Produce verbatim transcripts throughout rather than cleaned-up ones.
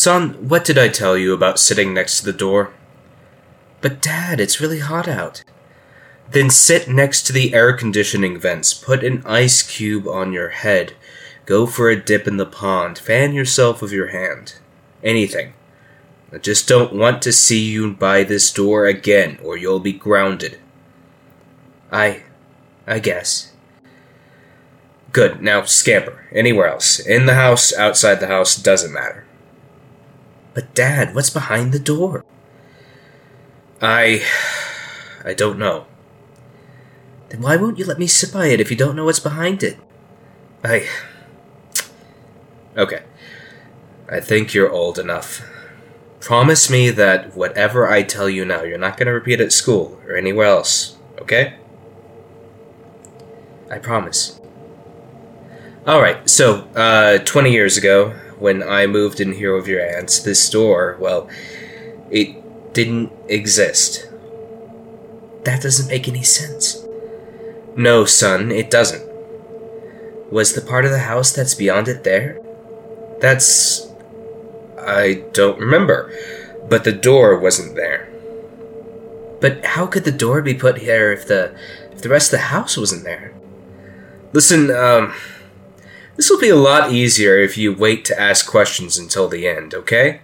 Son, what did I tell you about sitting next to the door? But Dad, it's really hot out. Then sit next to the air conditioning vents. Put an ice cube on your head. Go for a dip in the pond. Fan yourself with your hand. Anything. I just don't want to see you by this door again, or you'll be grounded. I... I guess. Good. Now scamper. Anywhere else. In the house, outside the house, doesn't matter. But Dad, what's behind the door? I... I don't know. Then why won't you let me sit by it if you don't know what's behind it? I... Okay. I think you're old enough. Promise me that whatever I tell you now, you're not going to repeat at school or anywhere else, okay? I promise. Alright, so, uh, twenty years ago, when I moved in here with your aunts, this door, well, it didn't exist. That doesn't make any sense. No, son, it doesn't. Was the part of the house that's beyond it there? That's... I don't remember. But the door wasn't there. But how could the door be put here if the if the rest of the house wasn't there? Listen, um... this will be a lot easier if you wait to ask questions until the end, okay?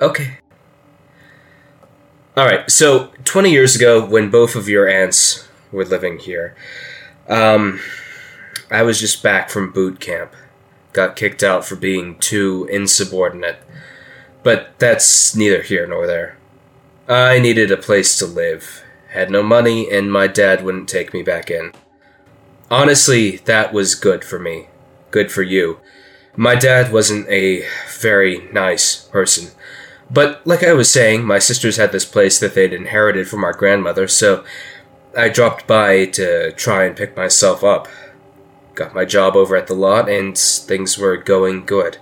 Okay. Alright, so twenty years ago, when both of your aunts were living here, um... I was just back from boot camp. Got kicked out for being too insubordinate. But that's neither here nor there. I needed a place to live. Had no money, and my dad wouldn't take me back in. Honestly, that was good for me. Good for you. My dad wasn't a very nice person. But like I was saying, my sisters had this place that they'd inherited from our grandmother, so I dropped by to try and pick myself up. Got my job over at the lot, and things were going good.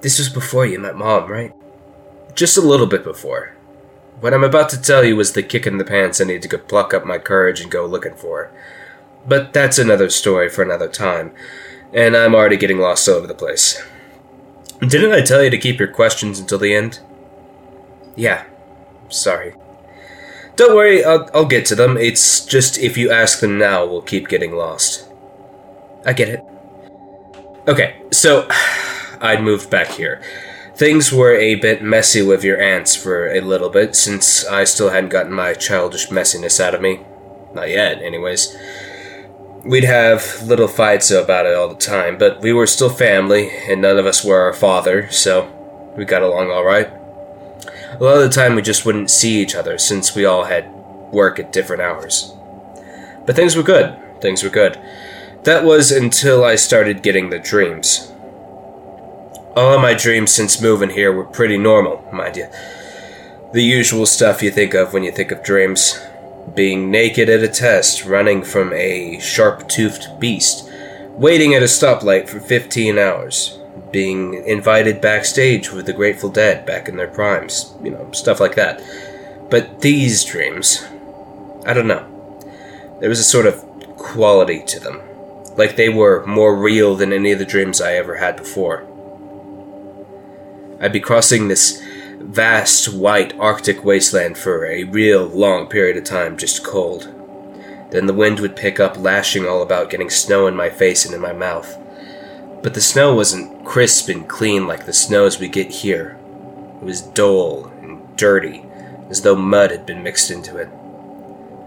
This was before you met Mom, right? Just a little bit before. What I'm about to tell you was the kick in the pants I need to go pluck up my courage and go looking for. But that's another story for another time, and I'm already getting lost all over the place. Didn't I tell you to keep your questions until the end? Yeah. Sorry. Don't worry, I'll, I'll get to them. It's just if you ask them now, we'll keep getting lost. I get it. Okay, so I'd moved back here. Things were a bit messy with your aunts for a little bit, since I still hadn't gotten my childish messiness out of me. Not yet, anyways. We'd have little fights about it all the time, but we were still family, and none of us were our father, so we got along all right. A lot of the time we just wouldn't see each other, since we all had work at different hours. But things were good. Things were good. That was until I started getting the dreams. All of my dreams since moving here were pretty normal, mind you. The usual stuff you think of when you think of dreams. Being naked at a test, running from a sharp-toothed beast, waiting at a stoplight for fifteen hours. Being invited backstage with the Grateful Dead back in their primes, you know, stuff like that. But these dreams, I don't know. There was a sort of quality to them. Like they were more real than any of the dreams I ever had before. I'd be crossing this vast, white Arctic wasteland for a real long period of time, just cold. Then the wind would pick up, lashing all about, getting snow in my face and in my mouth. But the snow wasn't crisp and clean like the snows we get here. It was dull and dirty, as though mud had been mixed into it.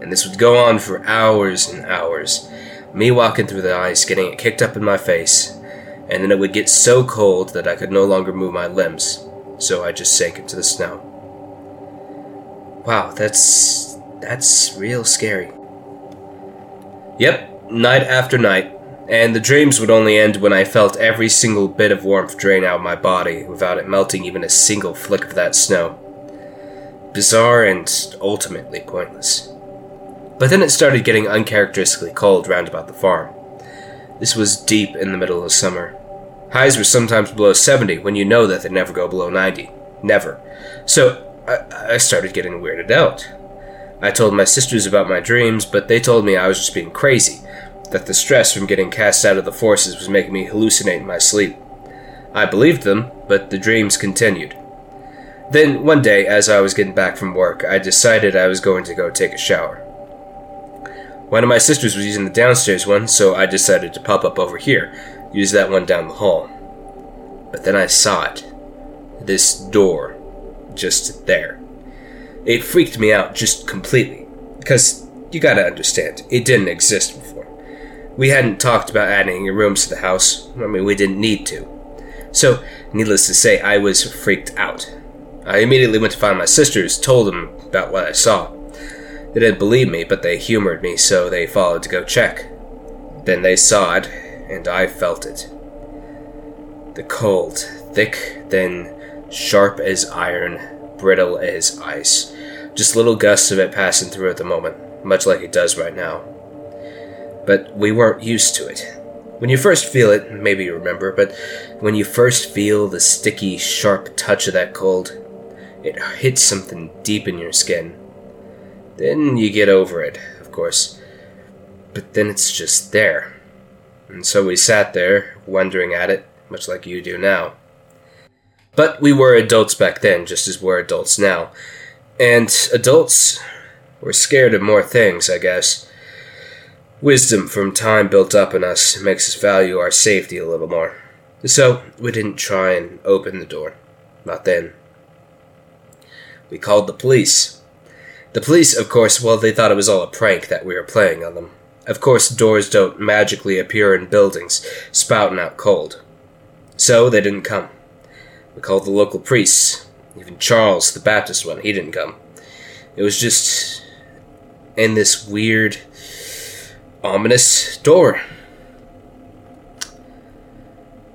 And this would go on for hours and hours, me walking through the ice, getting it kicked up in my face, and then it would get so cold that I could no longer move my limbs, so I just sank into the snow. Wow, that's... that's real scary. Yep, night after night. And the dreams would only end when I felt every single bit of warmth drain out of my body, without it melting even a single flick of that snow. Bizarre and ultimately pointless. But then it started getting uncharacteristically cold round about the farm. This was deep in the middle of summer. Highs were sometimes below seventy, when you know that they never go below ninety. Never. So, I, I started getting weirded out. I told my sisters about my dreams, but they told me I was just being crazy. That the stress from getting cast out of the forces was making me hallucinate in my sleep. I believed them, but the dreams continued. Then, one day, as I was getting back from work, I decided I was going to go take a shower. One of my sisters was using the downstairs one, so I decided to pop up over here, use that one down the hall. But then I saw it. This door. Just there. It freaked me out just completely, because you gotta understand, it didn't exist before. We hadn't talked about adding rooms to the house. I mean, we didn't need to. So, needless to say, I was freaked out. I immediately went to find my sisters, told them about what I saw. They didn't believe me, but they humored me, so they followed to go check. Then they saw it, and I felt it. The cold, thick, thin, sharp as iron, brittle as ice. Just little gusts of it passing through at the moment, much like it does right now. But we weren't used to it. When you first feel it, maybe you remember, but when you first feel the sticky, sharp touch of that cold, it hits something deep in your skin. Then you get over it, of course. But then it's just there. And so we sat there, wondering at it, much like you do now. But we were adults back then, just as we're adults now. And adults were scared of more things, I guess. Wisdom from time built up in us makes us value our safety a little more. So, we didn't try and open the door. Not then. We called the police. The police, of course, well, they thought it was all a prank that we were playing on them. Of course, doors don't magically appear in buildings, spouting out cold. So, they didn't come. We called the local priests. Even Charles, the Baptist one, he didn't come. It was just in this weird, ominous door.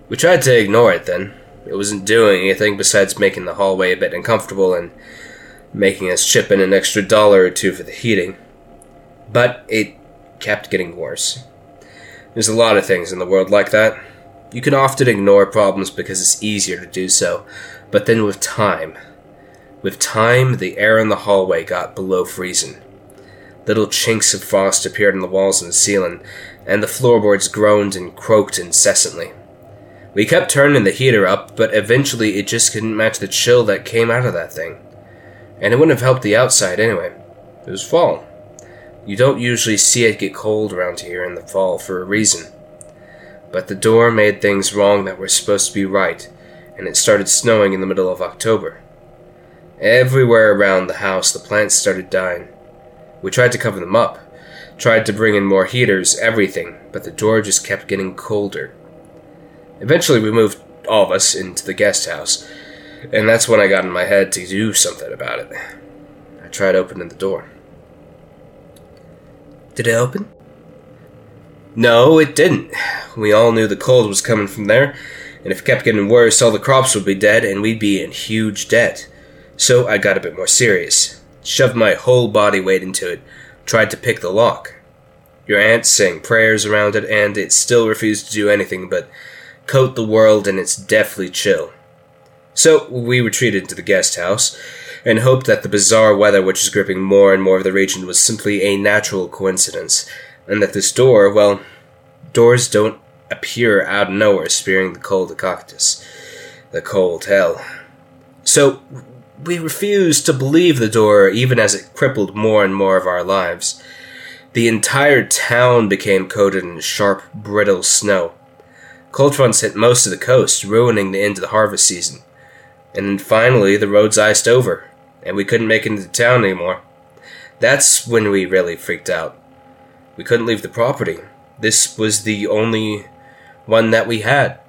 We tried to ignore it then. It wasn't doing anything besides making the hallway a bit uncomfortable and making us chip in an extra dollar or two for the heating. But it kept getting worse. There's a lot of things in the world like that. You can often ignore problems because it's easier to do so, but then with time, with time, the air in the hallway got below freezing. Little chinks of frost appeared in the walls and the ceiling, and the floorboards groaned and croaked incessantly. We kept turning the heater up, but eventually it just couldn't match the chill that came out of that thing. And it wouldn't have helped the outside anyway. It was fall. You don't usually see it get cold around here in the fall for a reason. But the door made things wrong that were supposed to be right, and it started snowing in the middle of October. Everywhere around the house, the plants started dying. We tried to cover them up, tried to bring in more heaters, everything, but the door just kept getting colder. Eventually we moved all of us into the guest house, and that's when I got in my head to do something about it. I tried opening the door. Did it open? No, it didn't. We all knew the cold was coming from there, and if it kept getting worse, all the crops would be dead, and we'd be in huge debt. So I got a bit more serious. Shoved my whole body weight into it, tried to pick the lock. Your aunt sang prayers around it, and it still refused to do anything but coat the world in its deathly chill. So we retreated to the guest house, and hoped that the bizarre weather which is gripping more and more of the region was simply a natural coincidence, and that this door, well, doors don't appear out of nowhere spearing the cold cactus, the cold hell. So we refused to believe the door, even as it crippled more and more of our lives. The entire town became coated in sharp, brittle snow. Cold fronts hit most of the coast, ruining the end of the harvest season. And then finally, the roads iced over, and we couldn't make it into town anymore. That's when we really freaked out. We couldn't leave the property. This was the only one that we had.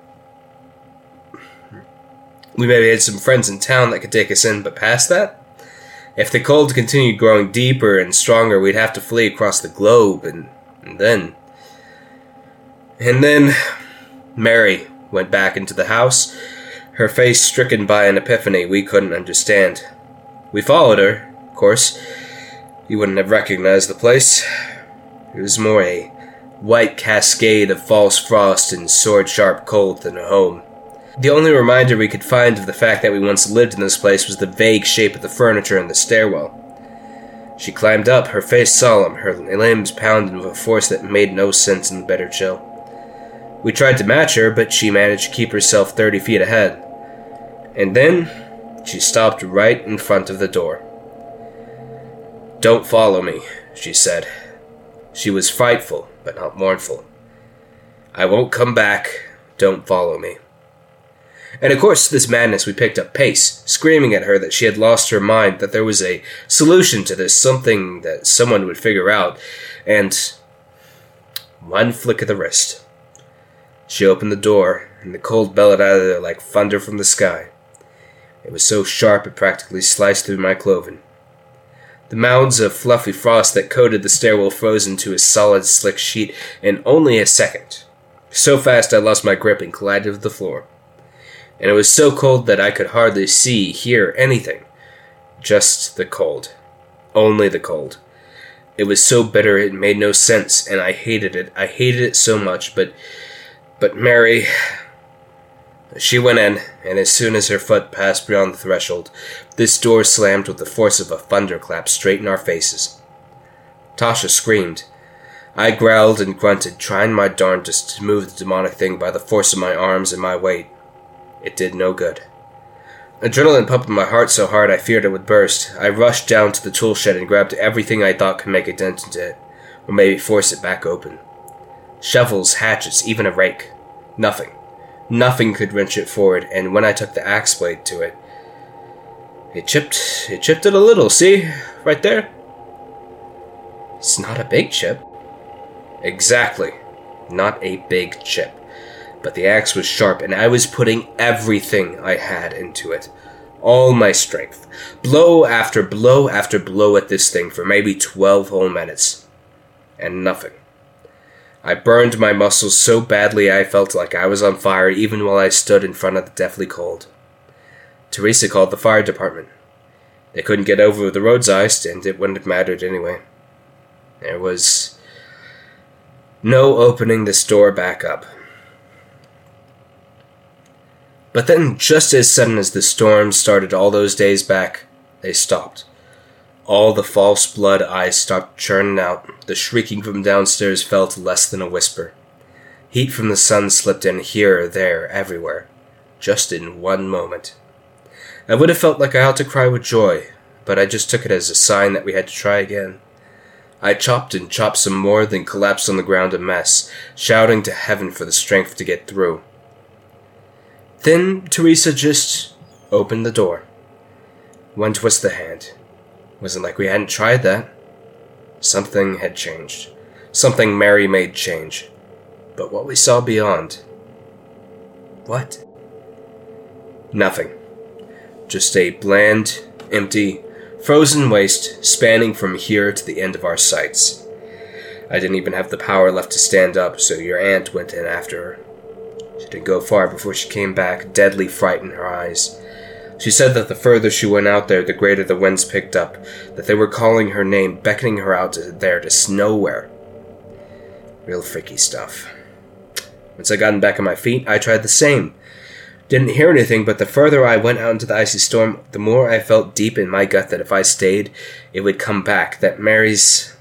We maybe had some friends in town that could take us in, but past that? If the cold continued growing deeper and stronger, we'd have to flee across the globe, and, and then... And then, Mary went back into the house, her face stricken by an epiphany we couldn't understand. We followed her, of course. You wouldn't have recognized the place. It was more a white cascade of false frost and sword-sharp cold than a home. The only reminder we could find of the fact that we once lived in this place was the vague shape of the furniture in the stairwell. She climbed up, her face solemn, her limbs pounding with a force that made no sense in the bitter chill. We tried to match her, but she managed to keep herself thirty feet ahead. And then, she stopped right in front of the door. "Don't follow me," she said. She was frightful, but not mournful. "I won't come back. Don't follow me." And of course, this madness, we picked up pace, screaming at her that she had lost her mind, that there was a solution to this, something that someone would figure out, and one flick of the wrist. She opened the door, and the cold bellowed out of there like thunder from the sky. It was so sharp it practically sliced through my clothing. The mounds of fluffy frost that coated the stairwell froze into a solid, slick sheet in only a second. So fast I lost my grip and collided with the floor. And it was so cold that I could hardly see, hear anything. Just the cold. Only the cold. It was so bitter it made no sense, and I hated it. I hated it so much, but... But Mary... She went in, and as soon as her foot passed beyond the threshold, this door slammed with the force of a thunderclap straight in our faces. Tasha screamed. I growled and grunted, trying my darndest to move the demonic thing by the force of my arms and my weight. It did no good. Adrenaline pumped in my heart so hard I feared it would burst. I rushed down to the tool shed and grabbed everything I thought could make a dent into it, or maybe force it back open. Shovels, hatchets, even a rake. Nothing. Nothing could wrench it forward, and when I took the axe blade to it, it chipped, it chipped it a little, see? Right there. It's not a big chip. Exactly. Not a big chip. But the axe was sharp, and I was putting everything I had into it. All my strength. Blow after blow after blow at this thing for maybe twelve whole minutes. And nothing. I burned my muscles so badly I felt like I was on fire even while I stood in front of the deathly cold. Teresa called the fire department. They couldn't get over the road's ice, and it wouldn't have mattered anyway. There was no opening this door back up. But then, just as sudden as the storm started all those days back, they stopped. All the false blood eyes stopped churning out. The shrieking from downstairs fell to less than a whisper. Heat from the sun slipped in here or there, everywhere. Just in one moment. I would have felt like I ought to cry with joy, but I just took it as a sign that we had to try again. I chopped and chopped some more, then collapsed on the ground a mess, shouting to heaven for the strength to get through. Then Teresa just opened the door. One twist of the hand. Wasn't like we hadn't tried that. Something had changed. Something Mary made change. But what we saw beyond... What? Nothing. Just a bland, empty, frozen waste spanning from here to the end of our sights. I didn't even have the power left to stand up, so your aunt went in after her. She didn't go far before she came back, deadly fright in her eyes. She said that the further she went out there, the greater the winds picked up, that they were calling her name, beckoning her out to there to nowhere. Real freaky stuff. Once I got back on my feet, I tried the same. Didn't hear anything, but the further I went out into the icy storm, the more I felt deep in my gut that if I stayed, it would come back, that Mary's...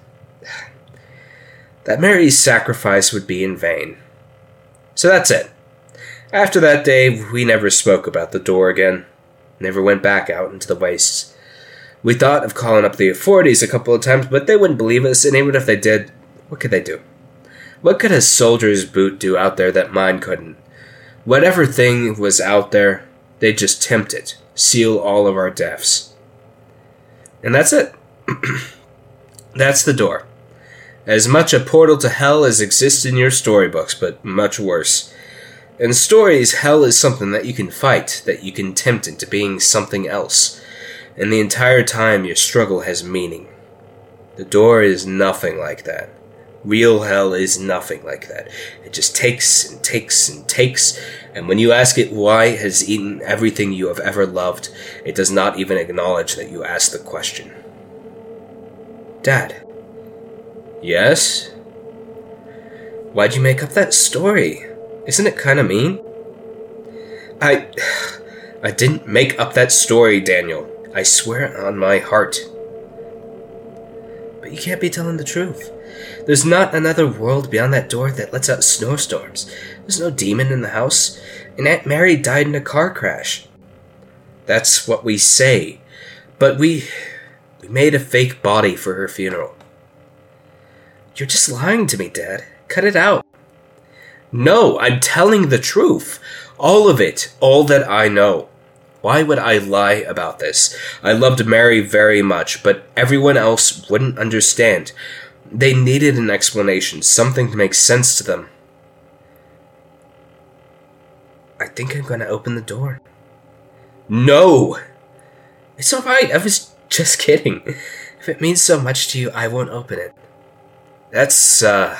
that Mary's sacrifice would be in vain. So that's it. After that day, we never spoke about the door again. Never went back out into the wastes. We thought of calling up the authorities a couple of times, but they wouldn't believe us, and even if they did, what could they do? What could a soldier's boot do out there that mine couldn't? Whatever thing was out there, they'd just tempt it, seal all of our deaths. And that's it. That's the door. As much a portal to hell as exists in your storybooks, but much worse. In stories, hell is something that you can fight, that you can tempt into being something else. And the entire time, your struggle has meaning. The door is nothing like that. Real hell is nothing like that. It just takes and takes and takes, and when you ask it why it has eaten everything you have ever loved, it does not even acknowledge that you asked the question. Dad. Yes? Why'd you make up that story? Isn't it kind of mean? I... I didn't make up that story, Daniel. I swear on my heart. But you can't be telling the truth. There's not another world beyond that door that lets out snowstorms. There's no demon in the house, and Aunt Mary died in a car crash. That's what we say, but we, we made a fake body for her funeral. You're just lying to me, Dad. Cut it out. No, I'm telling the truth. All of it. All that I know. Why would I lie about this? I loved Mary very much, but everyone else wouldn't understand. They needed an explanation, something to make sense to them. I think I'm going to open the door. No! It's alright, I was just kidding. If it means so much to you, I won't open it. That's, uh,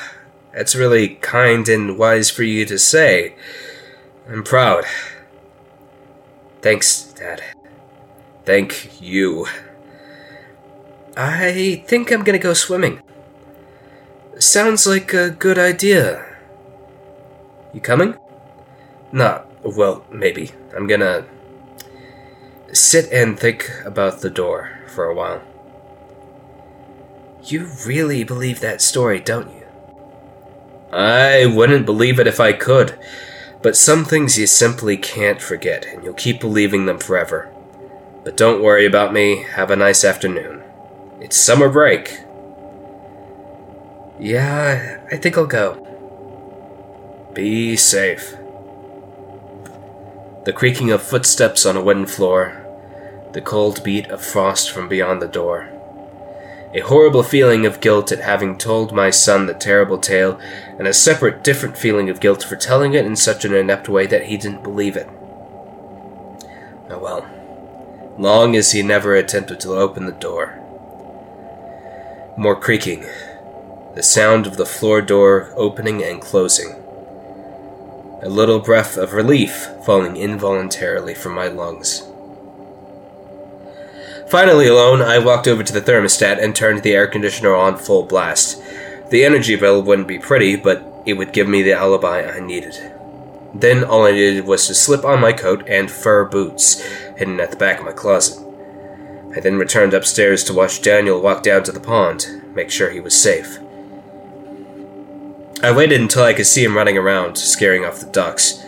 that's really kind and wise for you to say. I'm proud. Thanks, Dad. Thank you. I think I'm gonna go swimming. Sounds like a good idea. You coming? Nah, well, maybe. I'm gonna sit and think about the door for a while. You really believe that story, don't you? I wouldn't believe it if I could. But some things you simply can't forget, and you'll keep believing them forever. But don't worry about me. Have a nice afternoon. It's summer break. Yeah, I think I'll go. Be safe. The creaking of footsteps on a wooden floor. The cold beat of frost from beyond the door. A horrible feeling of guilt at having told my son the terrible tale, and a separate, different feeling of guilt for telling it in such an inept way that he didn't believe it. Oh well. Long as he never attempted to open the door. More creaking. The sound of the floor door opening and closing. A little breath of relief falling involuntarily from my lungs. Finally alone, I walked over to the thermostat and turned the air conditioner on full blast. The energy bill wouldn't be pretty, but it would give me the alibi I needed. Then all I needed was to slip on my coat and fur boots, hidden at the back of my closet. I then returned upstairs to watch Daniel walk down to the pond, make sure he was safe. I waited until I could see him running around, scaring off the ducks.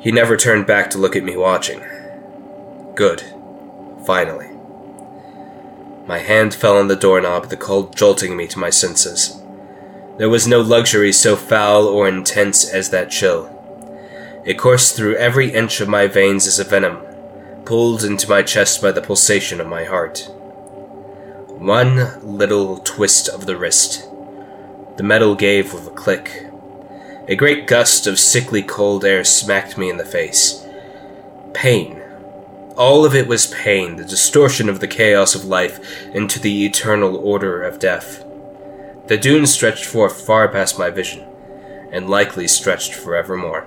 He never turned back to look at me watching. Good. Finally. My hand fell on the doorknob, the cold jolting me to my senses. There was no luxury so foul or intense as that chill. It coursed through every inch of my veins as a venom, pulled into my chest by the pulsation of my heart. One little twist of the wrist. The metal gave with a click. A great gust of sickly cold air smacked me in the face. Pain. All of it was pain, the distortion of the chaos of life into the eternal order of death. The dune stretched forth far past my vision, and likely stretched forevermore.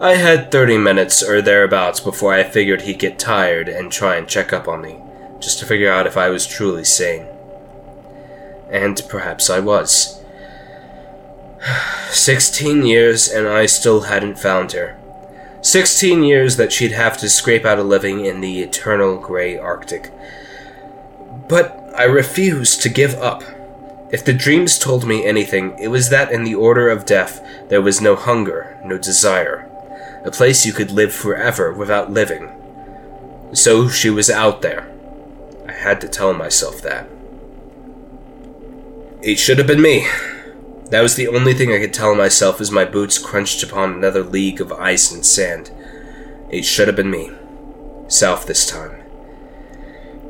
I had thirty minutes or thereabouts before I figured he'd get tired and try and check up on me, just to figure out if I was truly sane. And perhaps I was. Sixteen years and I still hadn't found her. Sixteen years that she'd have to scrape out a living in the eternal gray Arctic. But I refused to give up. If the dreams told me anything, it was that in the order of death there was no hunger, no desire. A place you could live forever without living. So she was out there. I had to tell myself that. It should have been me. That was the only thing I could tell myself as my boots crunched upon another league of ice and sand. It should have been me. South this time.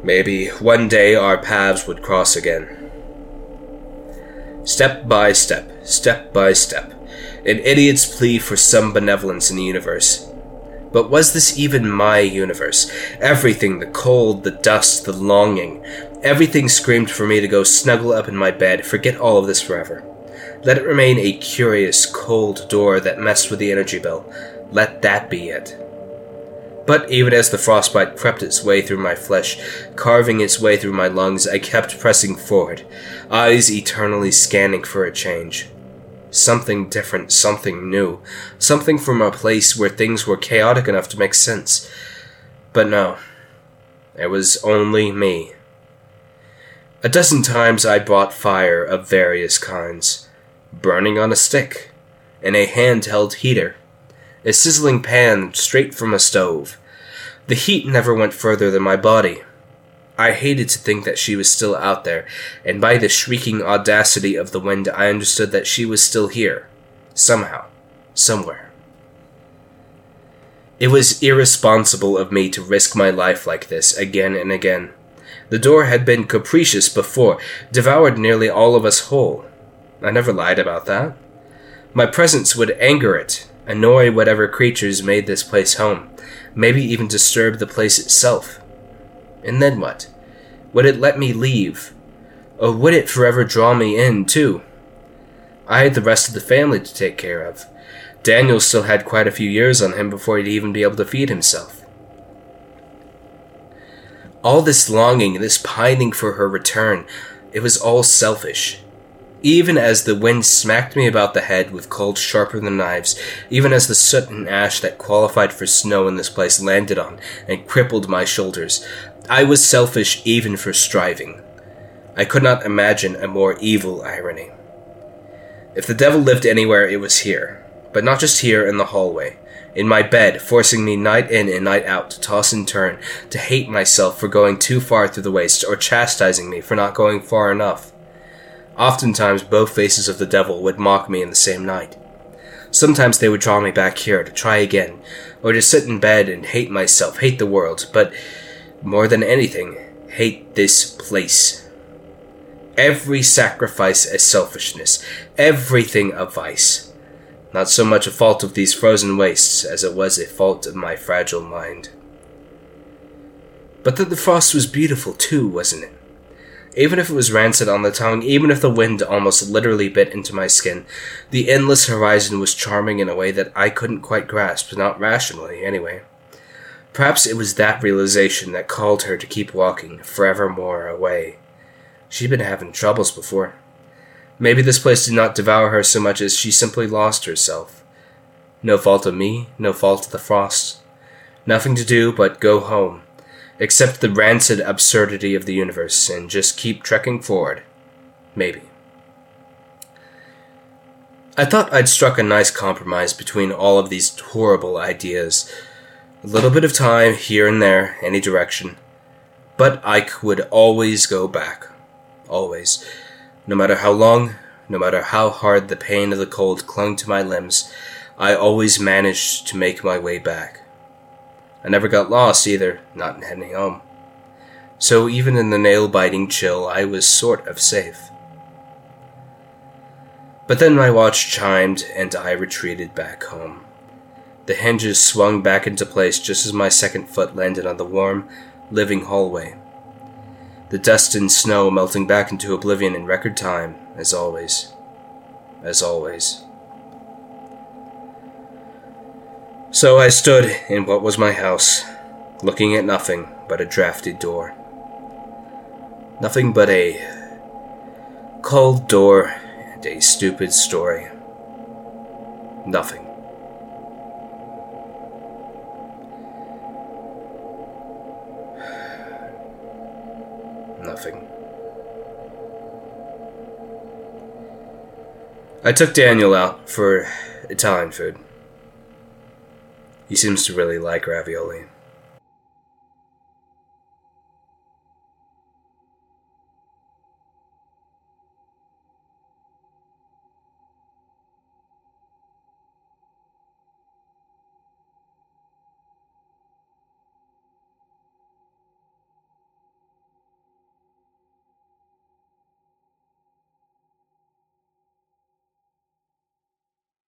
Maybe one day our paths would cross again. Step by step, step by step. An idiot's plea for some benevolence in the universe. But was this even my universe? Everything, the cold, the dust, the longing. Everything screamed for me to go snuggle up in my bed, forget all of this forever. Let it remain a curious, cold door that messed with the energy bill. Let that be it. But even as the frostbite crept its way through my flesh, carving its way through my lungs, I kept pressing forward, eyes eternally scanning for a change. Something different, something new, something from a place where things were chaotic enough to make sense. But no, it was only me. A dozen times I brought fire of various kinds. Burning on a stick, and a handheld heater. A sizzling pan straight from a stove. The heat never went further than my body. I hated to think that she was still out there, and by the shrieking audacity of the wind, I understood that she was still here. Somehow. Somewhere. It was irresponsible of me to risk my life like this again and again. The door had been capricious before, devoured nearly all of us whole. I never lied about that. My presence would anger it, annoy whatever creatures made this place home, maybe even disturb the place itself. And then what? Would it let me leave? Or would it forever draw me in, too? I had the rest of the family to take care of. Daniel still had quite a few years on him before he'd even be able to feed himself. All this longing, this pining for her return, it was all selfish. Even as the wind smacked me about the head with cold sharper than knives, even as the soot and ash that qualified for snow in this place landed on and crippled my shoulders, I was selfish even for striving. I could not imagine a more evil irony. If the devil lived anywhere, it was here. But not just here in the hallway. In my bed, forcing me night in and night out to toss and turn, to hate myself for going too far through the waste, or chastising me for not going far enough. Oftentimes, both faces of the devil would mock me in the same night. Sometimes they would draw me back here to try again, or to sit in bed and hate myself, hate the world, but more than anything, hate this place. Every sacrifice a selfishness, everything a vice. Not so much a fault of these frozen wastes as it was a fault of my fragile mind. But that the frost was beautiful too, wasn't it? Even if it was rancid on the tongue, even if the wind almost literally bit into my skin, the endless horizon was charming in a way that I couldn't quite grasp, not rationally anyway. Perhaps it was that realization that called her to keep walking forevermore away. She'd been having troubles before. Maybe this place did not devour her so much as she simply lost herself. No fault of me, no fault of the frost. Nothing to do but go home, accept the rancid absurdity of the universe, and just keep trekking forward. Maybe. I thought I'd struck a nice compromise between all of these horrible ideas. A little bit of time, here and there, any direction. But I could always go back. Always. No matter how long, no matter how hard the pain of the cold clung to my limbs, I always managed to make my way back. I never got lost either, not in heading home. So even in the nail-biting chill, I was sort of safe. But then my watch chimed, and I retreated back home. The hinges swung back into place just as my second foot landed on the warm, living hallway. The dust and snow melting back into oblivion in record time, as always. As always. So I stood in what was my house, looking at nothing but a drafty door. Nothing but a cold door and a stupid story. Nothing. Nothing. I took Daniel out for Italian food. He seems to really like ravioli.